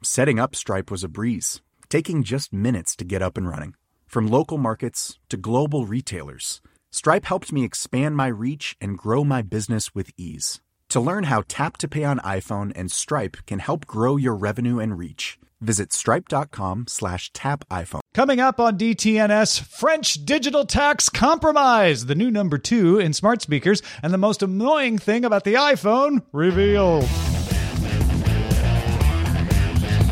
Setting up Stripe was a breeze, taking just minutes to get up and running. From local markets to global retailers, Stripe helped me expand my reach and grow my business with ease. To learn how Tap to Pay on iPhone and Stripe can help grow your revenue and reach, visit stripe.com/tapiphone. Coming up on DTNS, French digital tax compromise, the new number 2 in smart speakers, and the most annoying thing about the iPhone revealed.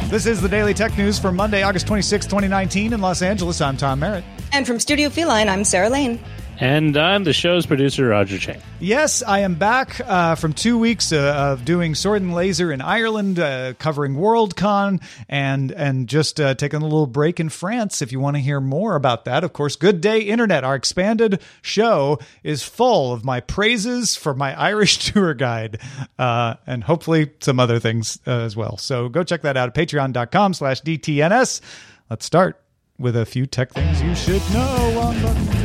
This is the Daily Tech News for Monday, August 26, 2019 in Los Angeles. I'm Tom Merritt. And from Studio Feline, I'm Sarah Lane. And I'm the show's producer, Roger Cheng. Yes, I am back from 2 weeks of doing Sword and Laser in Ireland, covering WorldCon, and just taking a little break in France. If you want to hear more about that, of course, Good Day Internet, our expanded show, is full of my praises for my Irish tour guide, and hopefully some other things as well. So go check that out at patreon.com/DTNS. Let's start with a few tech things you should know on the...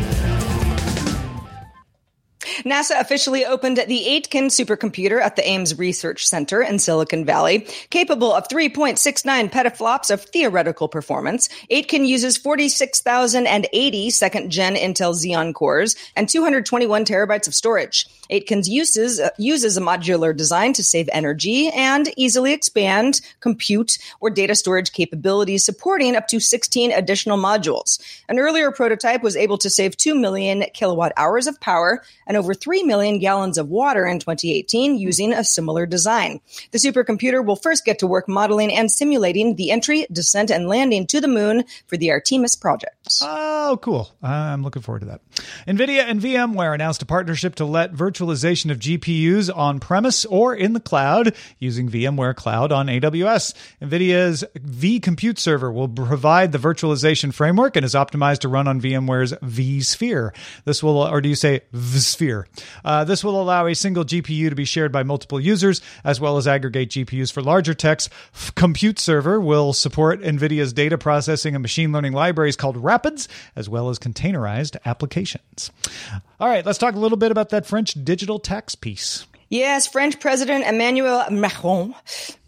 NASA officially opened the Aitken supercomputer at the Ames Research Center in Silicon Valley. Capable of 3.69 petaflops of theoretical performance, Aitken uses 46,080 second-gen Intel Xeon cores and 221 terabytes of storage. Aitken's uses a modular design to save energy and easily expand compute or data storage capabilities, supporting up to 16 additional modules. An earlier prototype was able to save 2 million kilowatt hours of power and over 3 million gallons of water in 2018 using a similar design. The supercomputer will first get to work modeling and simulating the entry, descent, and landing to the moon for the Artemis project. Oh, cool. I'm looking forward to that. NVIDIA and VMware announced a partnership to let virtualization of GPUs on-premise or in the cloud using VMware Cloud on AWS. NVIDIA's vCompute server will provide the virtualization framework and is optimized to run on VMware's vSphere. This will, or do you say vSphere? This will allow a single GPU to be shared by multiple users, as well as aggregate GPUs for larger techs. Compute server will support NVIDIA's data processing and machine learning libraries called Rapids, as well as containerized applications. All right, let's talk a little bit about that French digital tax piece. Yes, French President Emmanuel Macron.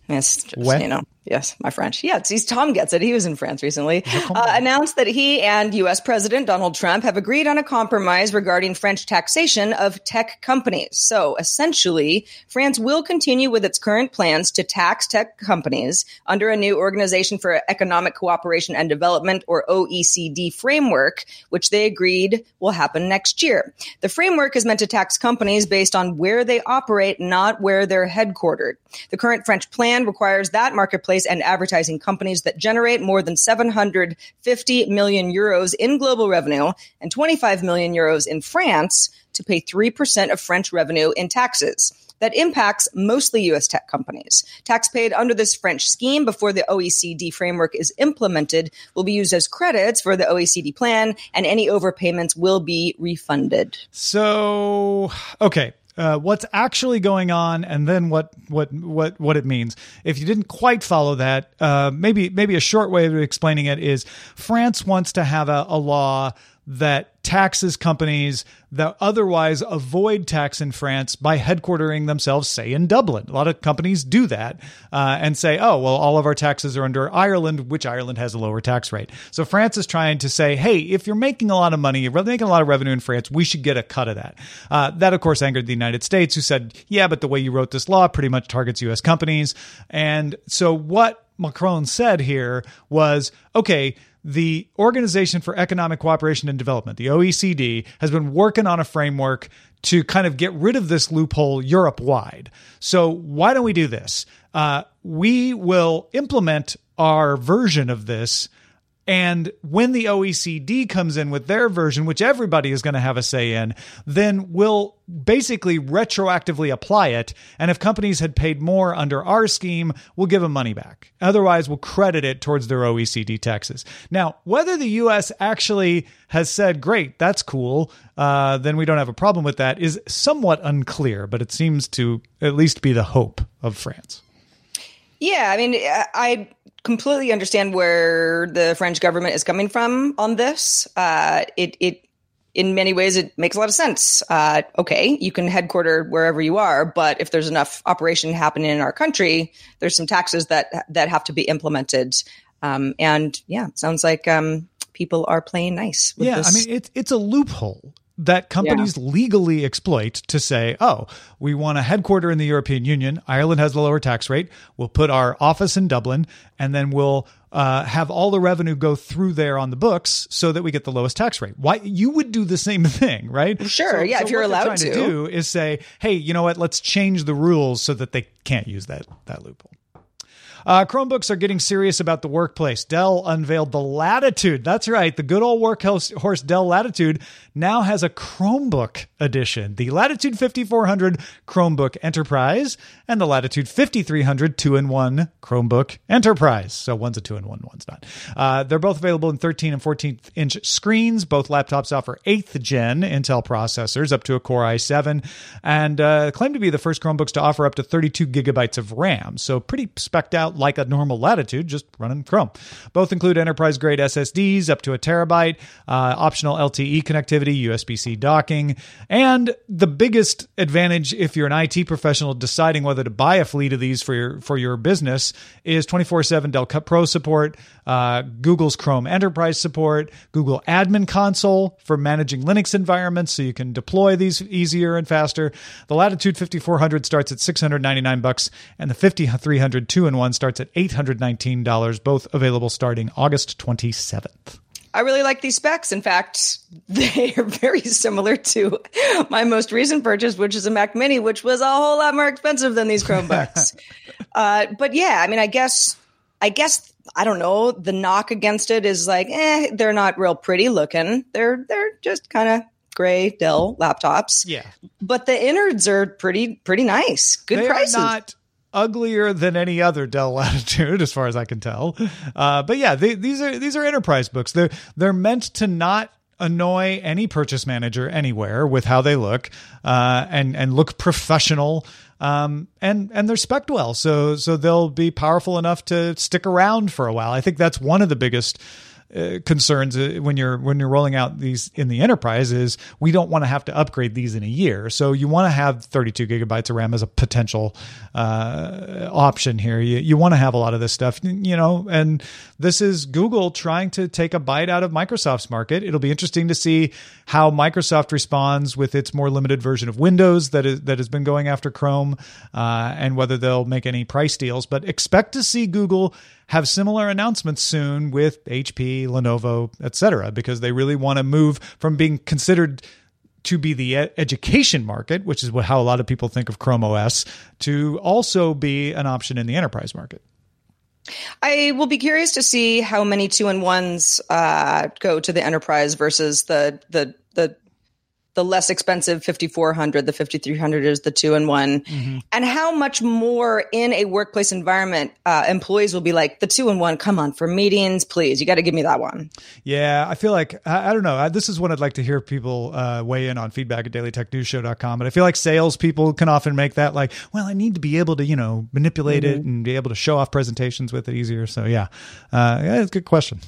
Yes, just, you know. Yes, my French. Yeah, Tom gets it. He was in France recently. Announced that he and U.S. President Donald Trump have agreed on a compromise regarding French taxation of tech companies. So essentially, France will continue with its current plans to tax tech companies under a new Organization for Economic Cooperation and Development, or OECD, framework, which they agreed will happen next year. The framework is meant to tax companies based on where they operate, not where they're headquartered. The current French plan requires that marketplace and advertising companies that generate more than 750 million euros in global revenue and 25 million euros in France to pay 3% of French revenue in taxes. That impacts mostly U.S. tech companies. Tax paid under this French scheme before the OECD framework is implemented will be used as credits for the OECD plan, and any overpayments will be refunded. So, okay. What's actually going on, and then what it means. If you didn't quite follow that, maybe a short way of explaining it is France wants to have a law that taxes companies that otherwise avoid tax in France by headquartering themselves, say, in Dublin. A lot of companies do that and say, oh, well, all of our taxes are under Ireland, which Ireland has a lower tax rate. So France is trying to say, hey, if you're making a lot of money, you're making a lot of revenue in France, we should get a cut of that. That, of course, angered the United States, who said, yeah, but the way you wrote this law pretty much targets U.S. companies. And so what Macron said here was, okay, the Organization for Economic Cooperation and Development, the OECD, has been working on a framework to kind of get rid of this loophole Europe-wide. So why don't we do this? We will implement our version of this, and when the OECD comes in with their version, which everybody is going to have a say in, then we'll basically retroactively apply it. And if companies had paid more under our scheme, we'll give them money back. Otherwise, we'll credit it towards their OECD taxes. Now, whether the U.S. actually has said, great, that's cool, then we don't have a problem with that, is somewhat unclear, but it seems to at least be the hope of France. Yeah, I mean, I completely understand where the French government is coming from on this. It in many ways, it makes a lot of sense. Okay, you can headquarter wherever you are, but if there's enough operation happening in our country, there's some taxes that have to be implemented. And yeah, it sounds like people are playing nice with this. I mean, it's a loophole that companies legally exploit to say, oh, we want a headquarter in the European Union. Ireland has the lower tax rate. We'll put our office in Dublin, and then we'll have all the revenue go through there on the books so that we get the lowest tax rate. Why? You would do the same thing, right? Sure. So, if you're allowed to do is say, hey, you know what? Let's change the rules so that they can't use that loophole. Chromebooks are getting serious about the workplace. Dell unveiled the Latitude. That's right. The good old workhorse Dell Latitude now has a Chromebook edition. The Latitude 5400 Chromebook Enterprise and the Latitude 5300 2-in-1 Chromebook Enterprise. So one's a 2-in-1, one's not. They're both available in 13 and 14-inch screens. Both laptops offer 8th gen Intel processors up to a Core i7 and claim to be the first Chromebooks to offer up to 32 gigabytes of RAM. So pretty specced out. Like a normal Latitude, just running Chrome. Both include enterprise-grade SSDs up to a terabyte, optional LTE connectivity, USB-C docking, and the biggest advantage if you're an IT professional deciding whether to buy a fleet of these for your business is 24/7 Dell Pro support, Google's Chrome Enterprise support, Google Admin Console for managing Linux environments so you can deploy these easier and faster. The Latitude 5400 starts at $699, and the 5300 2-in-1 starts at $819, both available starting August 27th. I really like these specs. In fact, they are very similar to my most recent purchase, which is a Mac Mini, which was a whole lot more expensive than these Chromebooks. But yeah, I mean, I guess, I don't know, the knock against it is like, they're not real pretty looking. They're just kind of gray Dell laptops. Yeah. But the innards are pretty nice. Good prices. Uglier than any other Dell Latitude, as far as I can tell. But yeah, these are enterprise books. They're meant to not annoy any purchase manager anywhere with how they look, and look professional. And they're spec'd well, so they'll be powerful enough to stick around for a while. I think that's one of the biggest concerns when you're rolling out these in the enterprise is we don't want to have to upgrade these in a year. So you want to have 32 gigabytes of RAM as a potential option here. You want to have a lot of this stuff, you know, and this is Google trying to take a bite out of Microsoft's market. It'll be interesting to see how Microsoft responds with its more limited version of Windows that has been going after Chrome, and whether they'll make any price deals, but expect to see Google have similar announcements soon with HP, Lenovo, etc., because they really want to move from being considered to be the education market, which is how a lot of people think of Chrome OS, to also be an option in the enterprise market. I will be curious to see how many 2-in-1s go to the enterprise versus the less expensive 5400, the 5300 is the 2-in-1. Mm-hmm. And how much more in a workplace environment employees will be like, the 2-in-1, come on, for meetings, please. You got to give me that one. Yeah, I feel like, I don't know. This is what I'd like to hear people weigh in on feedback at dailytechnewsshow.com. But I feel like salespeople can often make that like, well, I need to be able to, you know, manipulate it and be able to show off presentations with it easier. So yeah, it's a good question.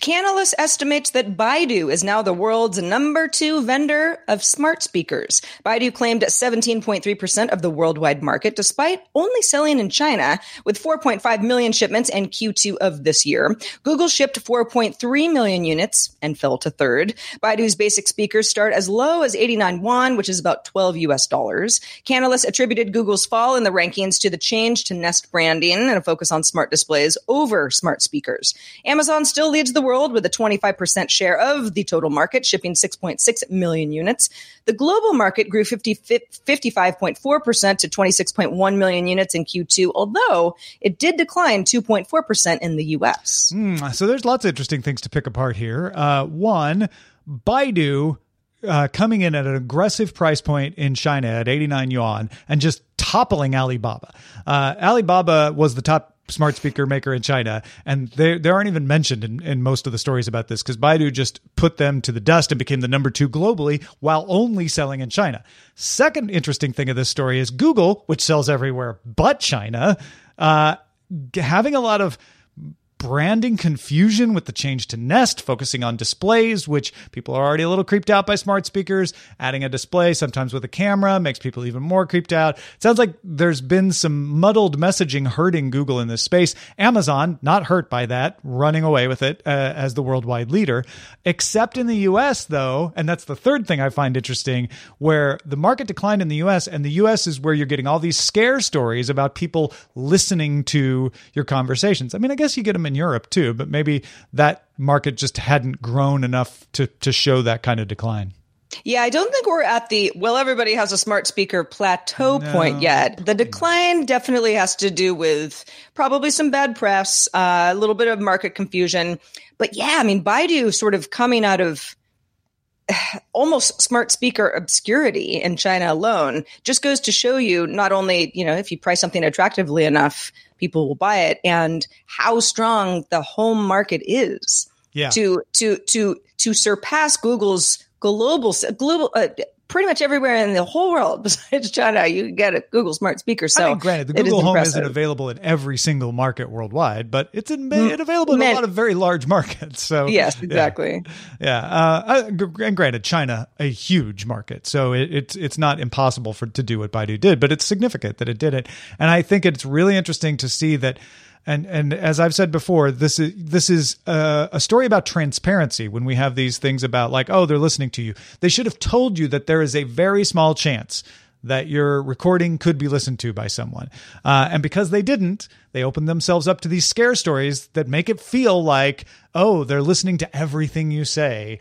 Canalys estimates that Baidu is now the world's #2 vendor of smart speakers. Baidu claimed 17.3% of the worldwide market, despite only selling in China, with 4.5 million shipments in Q2 of this year. Google shipped 4.3 million units and fell to third. Baidu's basic speakers start as low as 89 won, which is about $12. Canalys attributed Google's fall in the rankings to the change to Nest branding and a focus on smart displays over smart speakers. Amazon still leads the world with a 25% share of the total market, shipping 6.6 million units. The global market grew 55.4% to 26.1 million units in Q2, although it did decline 2.4% in the U.S. So there's lots of interesting things to pick apart here. One, Baidu coming in at an aggressive price point in China at 89 yuan and just toppling Alibaba. Alibaba was the top smart speaker maker in China, and they aren't even mentioned in most of the stories about this because Baidu just put them to the dust and became the #2 globally while only selling in China. Second interesting thing of this story is Google, which sells everywhere but China, having a lot of branding confusion with the change to Nest, focusing on displays, which people are already a little creeped out by smart speakers. Adding a display, sometimes with a camera, makes people even more creeped out. It sounds like there's been some muddled messaging hurting Google in this space. Amazon, not hurt by that, running away with it as the worldwide leader. Except in the US, though, and that's the third thing I find interesting, where the market declined in the US, and the US is where you're getting all these scare stories about people listening to your conversations. I mean, I guess you get them in Europe too, but maybe that market just hadn't grown enough to show that kind of decline. Yeah, I don't think we're at the, well, everybody has a smart speaker plateau point yet. The decline definitely has to do with probably some bad press, a little bit of market confusion. But yeah, I mean, Baidu sort of coming out of almost smart speaker obscurity in China alone just goes to show you not only, you know, if you price something attractively enough, people will buy it, and how strong the home market is to surpass Google's global pretty much everywhere in the whole world besides China. You can get a Google smart speaker. So I mean, granted, the Google Home isn't available in every single market worldwide, but it's available in a lot of very large markets. So yes, exactly. Yeah. And granted, China, a huge market. So it's not impossible to do what Baidu did, but it's significant that it did it. And I think it's really interesting to see that. And as I've said before, this is a story about transparency. When we have these things about like, oh, they're listening to you, they should have told you that there is a very small chance that your recording could be listened to by someone. And because they didn't, they opened themselves up to these scare stories that make it feel like, oh, they're listening to everything you say,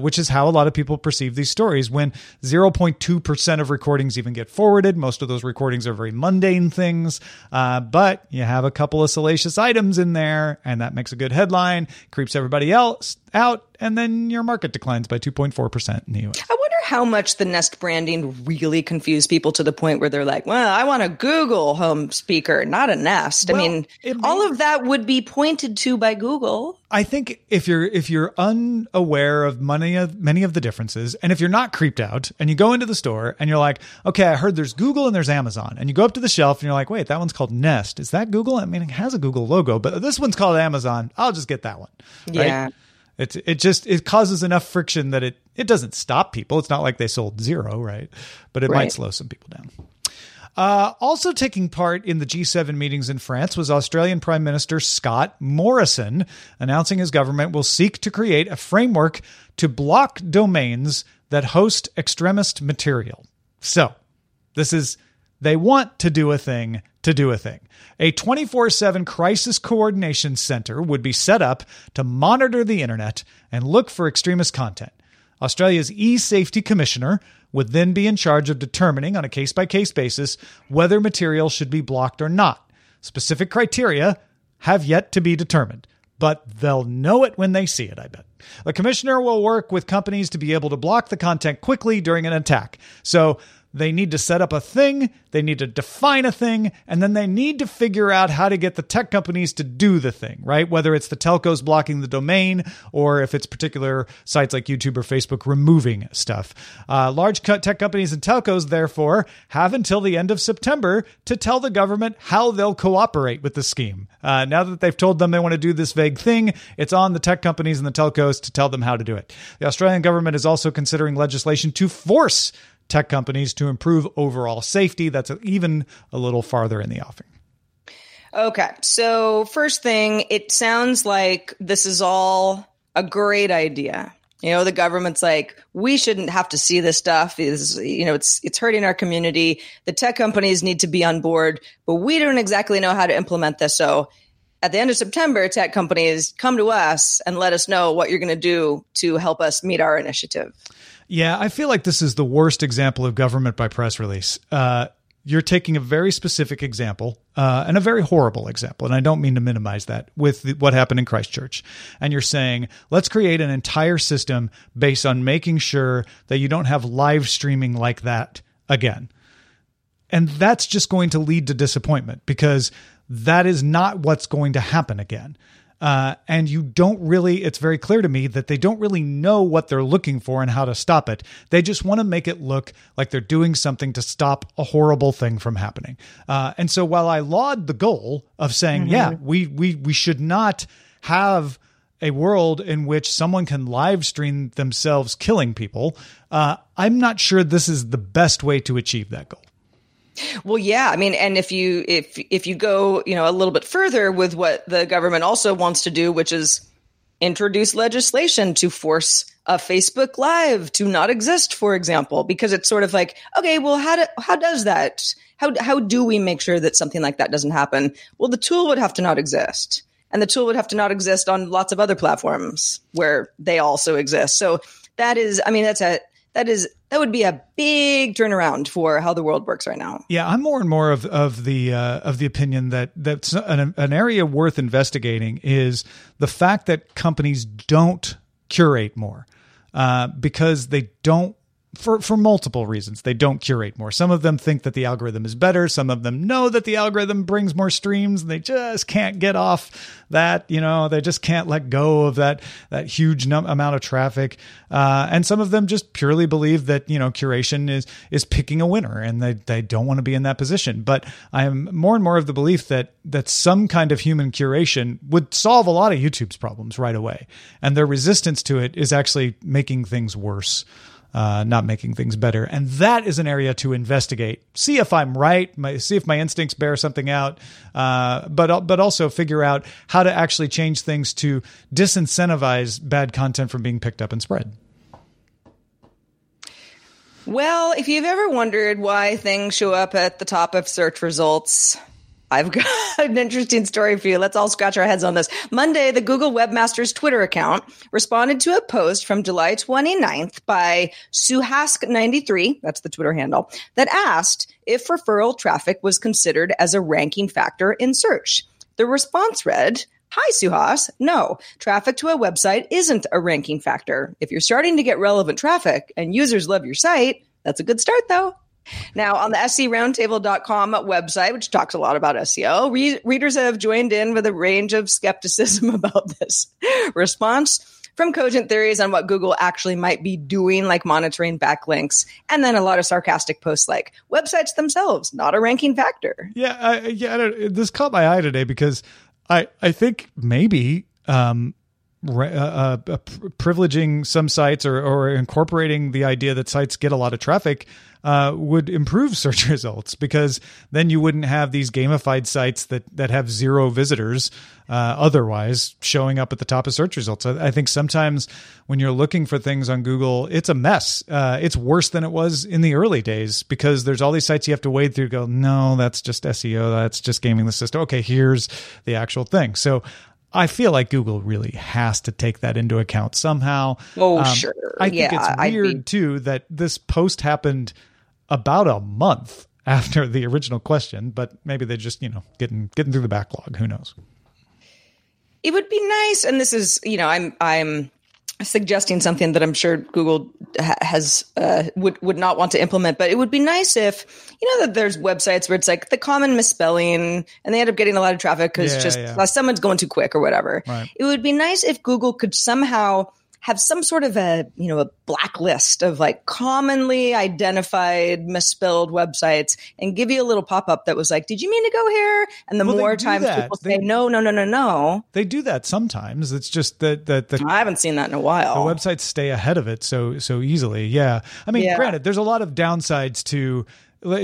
which is how a lot of people perceive these stories when 0.2% of recordings even get forwarded. Most of those recordings are very mundane things, but you have a couple of salacious items in there, and that makes a good headline, creeps everybody else out, and then your market declines by 2.4% in the U.S. I wonder how much the Nest branding really confused people to the point where they're like, well, I want a Google Home speaker, not a Nest. Well, I mean, all of that would be pointed to by Google. I think if you're unaware of many of the differences, and if you're not creeped out and you go into the store and you're like, okay, I heard there's Google and there's Amazon, and you go up to the shelf and you're like, wait, that one's called Nest. Is that Google? I mean, it has a Google logo, but this one's called Amazon. I'll just get that one. Right? Yeah. It causes enough friction that it doesn't stop people. It's not like they sold zero, right? But it might slow some people down. Also taking part in the G7 meetings in France was Australian Prime Minister Scott Morrison, announcing his government will seek to create a framework to block domains that host extremist material. So this is, they want to do a thing to do a thing. A 24/7 crisis coordination center would be set up to monitor the internet and look for extremist content. Australia's e-safety commissioner would then be in charge of determining on a case-by-case basis whether material should be blocked or not. Specific criteria have yet to be determined, but they'll know it when they see it, I bet. The commissioner will work with companies to be able to block the content quickly during an attack. So They need to set up a thing, they need to define a thing, and then they need to figure out how to get the tech companies to do the thing, right? Whether it's the telcos blocking the domain, or if it's particular sites like YouTube or Facebook removing stuff. Large tech companies and telcos, therefore, have until the end of September to tell the government how they'll cooperate with the scheme. Now that they've told them they want to do this vague thing, it's on the tech companies and the telcos to tell them how to do it. The Australian government is also considering legislation to force tech companies to improve overall safety. That's even a little farther in the offing. Okay. So first thing, it sounds like this is all a great idea. You know, the government's like, we shouldn't have to see this stuff. It's hurting our community. The tech companies need to be on board, but we don't exactly know how to implement this. So at the end of September, tech companies, come to us and let us know what you're going to do to help us meet our initiative. Yeah, I feel like this is the worst example of government by press release. You're taking a very specific example and a very horrible example, and I don't mean to minimize that, with what happened in Christchurch. And you're saying, let's create an entire system based on making sure that you don't have live streaming like that again. And that's just going to lead to disappointment, because that is not what's going to happen again. And you don't really, it's very clear to me that they don't really know what they're looking for and how to stop it. They just want to make it look like they're doing something to stop a horrible thing from happening. And so while I laud the goal of saying, we should not have a world in which someone can live stream themselves killing people, I'm not sure this is the best way to achieve that goal. Well, yeah. I mean, and if you go, a little bit further with what the government also wants to do, which is introduce legislation to force a Facebook Live to not exist, for example, because it's sort of like, okay, well, how does that? How do we make sure that something like that doesn't happen? Well, the tool would have to not exist, and the tool would have to not exist on lots of other platforms where they also exist. So that is, I mean, that would be a big turnaround for how the world works right now. Yeah, I'm more and more of the opinion that's an area worth investigating is the fact that companies don't curate more because they don't. For multiple reasons, they don't curate more. Some of them think that the algorithm is better. Some of them know that the algorithm brings more streams. And they just can't get off that. They just can't let go of that huge amount of traffic. And some of them just purely believe that curation is picking a winner, and they don't want to be in that position. But I am more and more of the belief that some kind of human curation would solve a lot of YouTube's problems right away, and their resistance to it is actually making things worse. Not making things better. And that is an area to investigate. See if I'm right, see if my instincts bear something out, but also figure out how to actually change things to disincentivize bad content from being picked up and spread. Well, if you've ever wondered why things show up at the top of search results, I've got an interesting story for you. Let's all scratch our heads on this. Monday, the Google Webmaster's Twitter account responded to a post from July 29th by Suhask93, that's the Twitter handle, that asked if referral traffic was considered as a ranking factor in search. The response read, "Hi, Suhas. No, traffic to a website isn't a ranking factor. If you're starting to get relevant traffic and users love your site, that's a good start, though." Now, on the SERoundtable.com website, which talks a lot about SEO, readers have joined in with a range of skepticism about this response, from cogent theories on what Google actually might be doing, like monitoring backlinks, and then a lot of sarcastic posts like, websites themselves, not a ranking factor. Yeah, this caught my eye today because I think maybe privileging some sites or incorporating the idea that sites get a lot of traffic would improve search results, because then you wouldn't have these gamified sites that have zero visitors otherwise showing up at the top of search results. I think sometimes when you're looking for things on Google, it's a mess. It's worse than it was in the early days, because there's all these sites you have to wade through to go, no, that's just SEO. That's just gaming the system. Okay, here's the actual thing. So I feel like Google really has to take that into account somehow. Oh, sure. I think it's weird, too, that this post happened about a month after the original question, but maybe they're just, getting through the backlog. Who knows? It would be nice. And this is, I'm suggesting something that I'm sure Google would not want to implement, but it would be nice if, you know, that there's websites where it's like the common misspelling and they end up getting a lot of traffic because someone's going too quick or whatever. Right. It would be nice if Google could somehow have some sort of a blacklist of like commonly identified misspelled websites and give you a little pop-up that was like, did you mean to go here? And the more times people say, no. They do that sometimes. It's just that I haven't seen that in a while. The websites stay ahead of it so easily. Yeah. I mean, granted, there's a lot of downsides to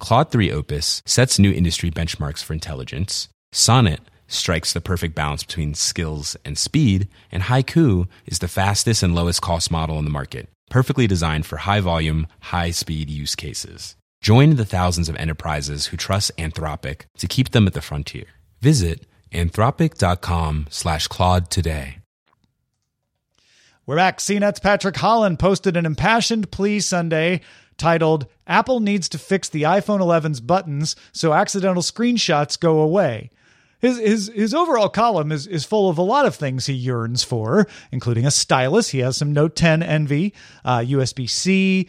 Claude 3 Opus sets new industry benchmarks for intelligence. Sonnet strikes the perfect balance between skills and speed. And Haiku is the fastest and lowest cost model in the market, perfectly designed for high volume, high speed use cases. Join the thousands of enterprises who trust Anthropic to keep them at the frontier. Visit anthropic.com/Claude today. We're back. CNET's Patrick Holland posted an impassioned plea Sunday titled, Apple needs to fix the iPhone 11's buttons so accidental screenshots go away. His overall column is full of a lot of things he yearns for, including a stylus. He has some Note 10 envy, USB-C,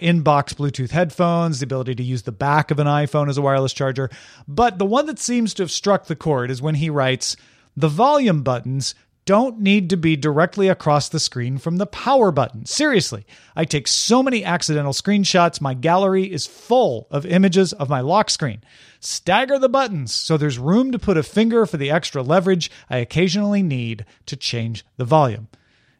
in-box Bluetooth headphones, the ability to use the back of an iPhone as a wireless charger. But the one that seems to have struck the chord is when he writes, the volume buttons don't need to be directly across the screen from the power button. Seriously, I take so many accidental screenshots. My gallery is full of images of my lock screen. Stagger the buttons so there's room to put a finger for the extra leverage I occasionally need to change the volume.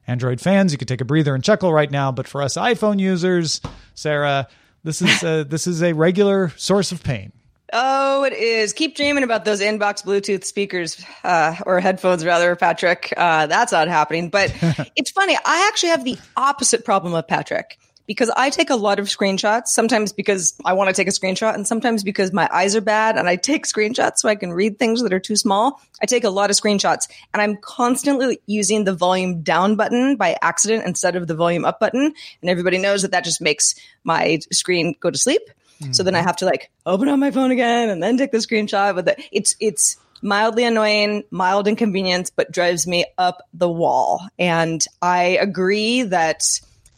Android fans, you could take a breather and chuckle right now, but for us iPhone users, Sarah, this is a regular source of pain. Oh, it is. Keep dreaming about those in-box Bluetooth speakers or headphones, rather, Patrick. That's not happening. But it's funny. I actually have the opposite problem of Patrick because I take a lot of screenshots, sometimes because I want to take a screenshot and sometimes because my eyes are bad and I take screenshots so I can read things that are too small. I take a lot of screenshots and I'm constantly using the volume down button by accident instead of the volume up button. And everybody knows that just makes my screen go to sleep. So then I have to like open up my phone again and then take the screenshot. But it's mildly annoying, mild inconvenience, but drives me up the wall. And I agree that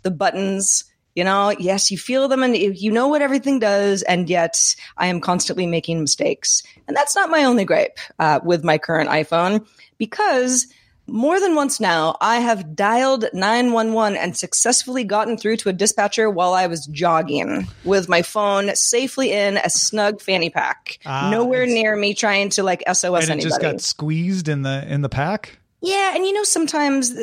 the buttons, you know, yes, you feel them and you know what everything does. And yet I am constantly making mistakes. And that's not my only gripe with my current iPhone because More than once now, I have dialed 911 and successfully gotten through to a dispatcher while I was jogging with my phone safely in a snug fanny pack. Nowhere near me trying to like SOS anybody. And it just got squeezed in the pack? Yeah, and sometimes,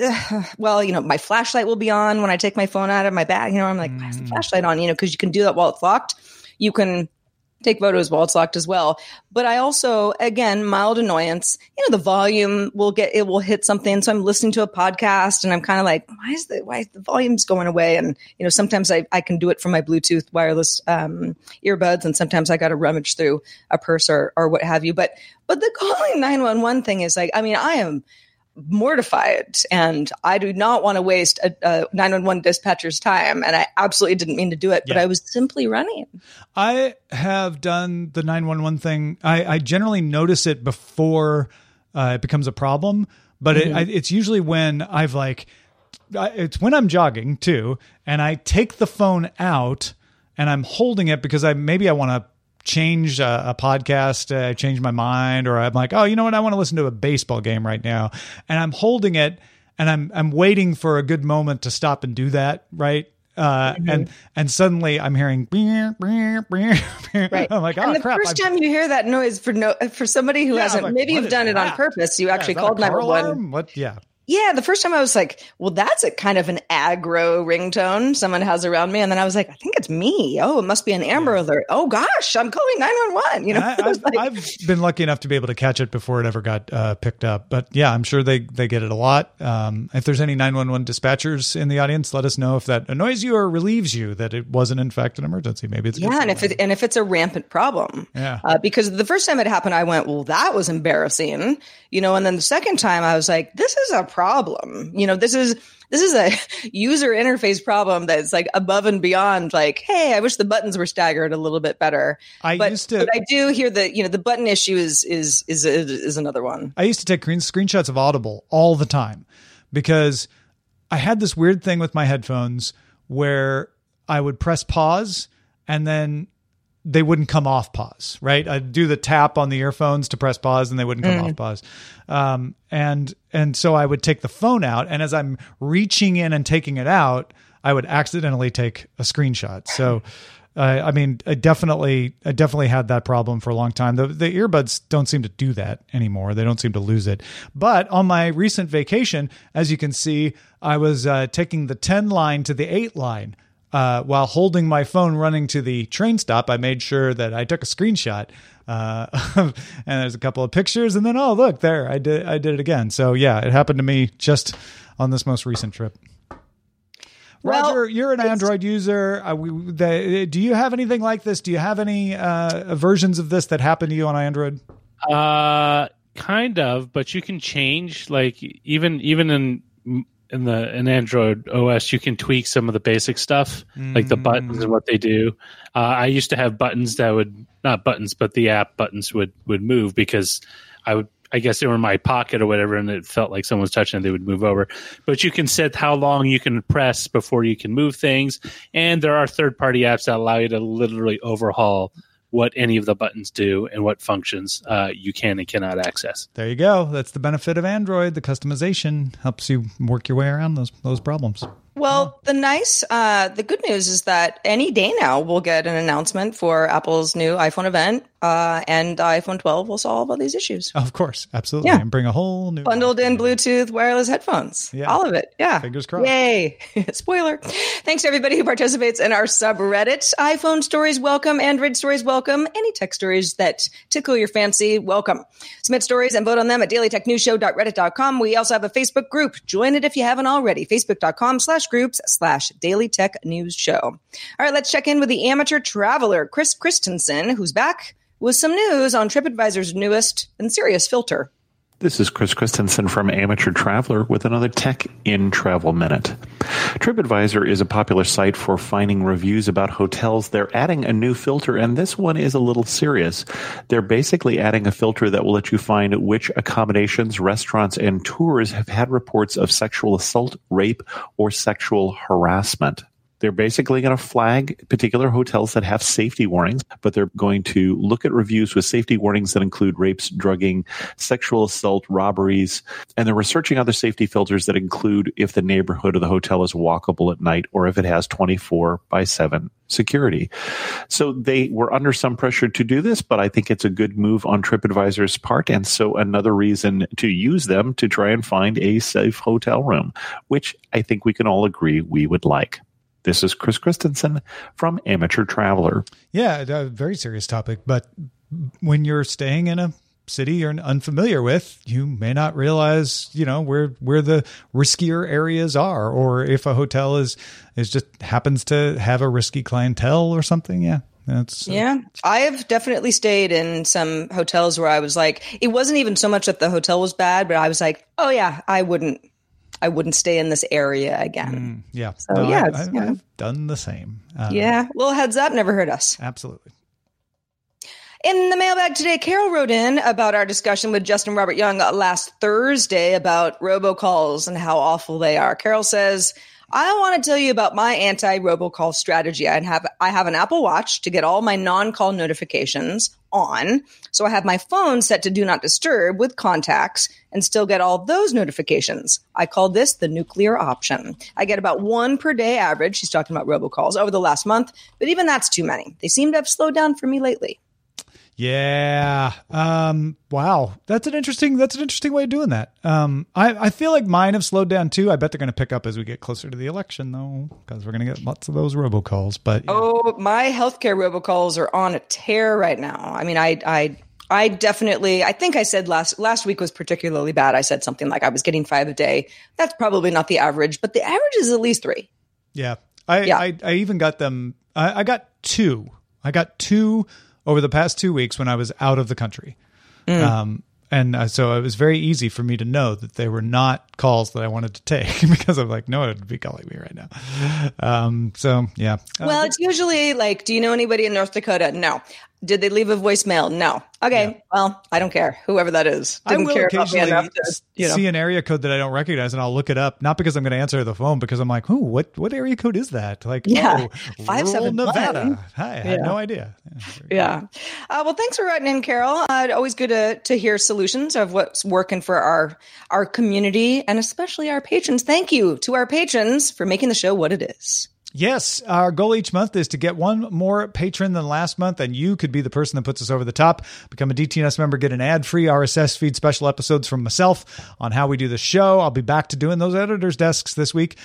my flashlight will be on when I take my phone out of my bag. I'm like, why is the flashlight on? Because you can do that while it's locked. You can take photos while it's locked as well. But I also, again, mild annoyance, the volume will hit something. So I'm listening to a podcast and I'm kind of like, why is the volume's going away? And, sometimes I can do it from my Bluetooth wireless earbuds. And sometimes I got to rummage through a purse or what have you. But the calling 911 thing is like, I am mortified and I do not want to waste a 911 dispatcher's time. And I absolutely didn't mean to do it, but I was simply running. I have done the 911 thing. I generally notice it before it becomes a problem, but it's usually when it's when I'm jogging too. And I take the phone out and I'm holding it because maybe I want to change a podcast, change my mind, or I'm like, oh, you know what? I want to listen to a baseball game right now. And I'm holding it and I'm waiting for a good moment to stop and do that. Right. And suddenly I'm hearing, right. I'm like, oh, and the crap. First time you hear that noise for somebody who hasn't, like, maybe you've done it on purpose. You actually called 911. What? Yeah. Yeah, the first time I was like, well, that's a kind of an aggro ringtone someone has around me. And then I was like, I think it's me. Oh, it must be an Amber Alert. Oh, gosh, I'm calling 911. I've been lucky enough to be able to catch it before it ever got picked up. But yeah, I'm sure they get it a lot. If there's any 911 dispatchers in the audience, let us know if that annoys you or relieves you that it wasn't, in fact, an emergency. Maybe it's if it's a rampant problem. Yeah. Because the first time it happened, I went, well, that was embarrassing. And then the second time I was like, this is a problem. This is a user interface problem that's like above and beyond like, hey, I wish the buttons were staggered a little bit better. But I do hear that, the button issue is another one. I used to take screenshots of Audible all the time because I had this weird thing with my headphones where I would press pause and then they wouldn't come off pause, right? I'd do the tap on the earphones to press pause and they wouldn't come off pause. And so I would take the phone out, and as I'm reaching in and taking it out, I would accidentally take a screenshot. So, I definitely had that problem for a long time. The earbuds don't seem to do that anymore. They don't seem to lose it. But on my recent vacation, as you can see, I was taking the 10 line to the 8 line. While holding my phone running to the train stop, I made sure that I took a screenshot and there's a couple of pictures, and then, oh, look, there, I did it again. So, yeah, it happened to me just on this most recent trip. Roger, you're an Android user. Do you have anything like this? Do you have any versions of this that happen to you on Android? Kind of, but you can change, like, even in Android OS, you can tweak some of the basic stuff, like the buttons and what they do. I used to have buttons that would, not buttons, but the app buttons would move because I guess they were in my pocket or whatever, and it felt like someone's touching it, they would move over. But you can set how long you can press before you can move things. And there are third-party apps that allow you to literally overhaul what any of the buttons do and what functions you can and cannot access. There you go. That's the benefit of Android. The customization helps you work your way around those problems. Well, the good news is that any day now we'll get an announcement for Apple's new iPhone event, and iPhone 12 will solve all these issues. Of course, absolutely, yeah. And bring a whole new bundled in Bluetooth wireless headphones. Yeah, all of it. Yeah, fingers crossed. Yay! Spoiler. Thanks to everybody who participates in our subreddit. iPhone stories welcome. Android stories welcome. Any tech stories that tickle your fancy welcome. Submit stories and vote on them at dailytechnewsshow.reddit.com. We also have a Facebook group. Join it if you haven't already. Facebook.com/groups/Daily Tech News Show. All right, let's check in with the amateur traveler, Chris Christensen, who's back with some news on TripAdvisor's newest and serious filter. This is Chris Christensen from Amateur Traveler with another Tech in Travel Minute. TripAdvisor is a popular site for finding reviews about hotels. They're adding a new filter, and this one is a little serious. They're basically adding a filter that will let you find which accommodations, restaurants, and tours have had reports of sexual assault, rape, or sexual harassment. They're basically going to flag particular hotels that have safety warnings, but they're going to look at reviews with safety warnings that include rapes, drugging, sexual assault, robberies, and they're researching other safety filters that include if the neighborhood of the hotel is walkable at night or if it has 24/7 security. So they were under some pressure to do this, but I think it's a good move on TripAdvisor's part, and so another reason to use them to try and find a safe hotel room, which I think we can all agree we would like. This is Chris Christensen from Amateur Traveler. Yeah, a very serious topic, but when you're staying in a city you're unfamiliar with, you may not realize, you know, where the riskier areas are, or if a hotel is just happens to have a risky clientele or something. Yeah. Yeah, I have definitely stayed in some hotels where I was like, it wasn't even so much that the hotel was bad, but I was like, oh yeah, I wouldn't stay in this area again. Yeah. So no, yeah, I've done the same. Yeah. Little heads up, never hurt us. Absolutely. In the mailbag today, Carol wrote in about our discussion with Justin Robert Young last Thursday about robocalls and how awful they are. Carol says, I want to tell you about my anti-robocall strategy. I have an Apple Watch to get all my non-call notifications on. So I have my phone set to Do Not Disturb with contacts and still get all those notifications. I call this the nuclear option. I get about one per day average, she's talking about robocalls, over the last month, but even that's too many. They seem to have slowed down for me lately. Yeah. Wow. That's an interesting way of doing that. I feel like mine have slowed down too. I bet they're going to pick up as we get closer to the election though, because we're going to get lots of those robocalls, but yeah. Oh, my healthcare robocalls are on a tear right now. I mean, I definitely, I think I said last week was particularly bad. I said something like I was getting 5 a day. That's probably not the average, but the average is at least 3. Yeah. I even got them. I got two over the past 2 weeks when I was out of the country. So it was very easy for me to know that they were not calls that I wanted to take because I'm like, no one would be calling me right now. Yeah. Well, it's usually like, do you know anybody in North Dakota? No. Did they leave a voicemail? No. Okay. Yeah. Well, I don't care. Whoever that is. Didn't care about me enough to, see an area code that I don't recognize and I'll look it up. Not because I'm going to answer the phone, because I'm like, what area code is that? Like, yeah. Oh, 571 Nevada. Hi. I had no idea. Yeah. Well, thanks for writing in, Carol. Always good to hear solutions of what's working for our community and especially our patrons. Thank you to our patrons for making the show what it is. Yes, our goal each month is to get one more patron than last month, and you could be the person that puts us over the top. Become a DTNS member, get an ad-free RSS feed, special episodes from myself on how we do the show. I'll be back to doing those editors' desks this week.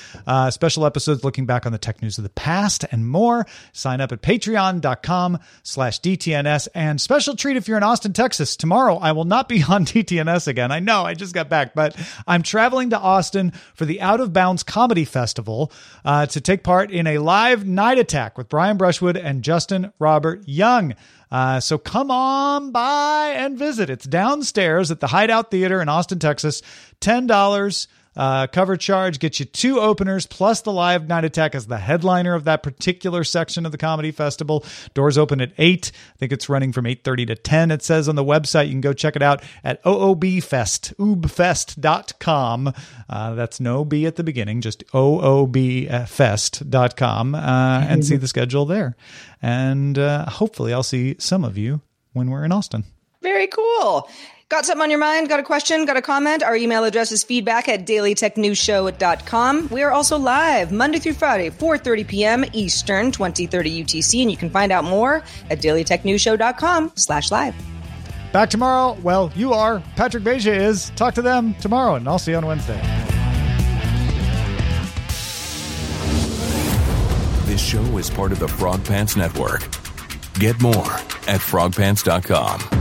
Special episodes looking back on the tech news of the past and more. Sign up at patreon.com/DTNS. And special treat if you're in Austin, Texas. Tomorrow, I will not be on DTNS again. I know, I just got back, but I'm traveling to Austin for the Out of Bounds Comedy Festival to take part in a live night attack with Brian Brushwood and Justin Robert Young. So come on by and visit. It's downstairs at the Hideout Theater in Austin, Texas. $10 cover charge gets you 2 openers plus the live night attack as the headliner of that particular section of the comedy festival. Doors open at 8. I think it's running from 8:30 to 10. It says on the website. You can go check it out at OOBfest, oobfest.com. That's no B at the beginning, just oobfest.com, and see the schedule there. And hopefully I'll see some of you when we're in Austin. Very cool. Got something on your mind? Got a question? Got a comment? Our email address is feedback@dailytechnewsshow.com. We are also live Monday through Friday, 4:30 p.m. Eastern, 20:30 UTC. And you can find out more at dailytechnewsshow.com/live. Back tomorrow. Well, you are. Patrick Beja is. Talk to them tomorrow, and I'll see you on Wednesday. This show is part of the Frog Pants Network. Get more at frogpants.com.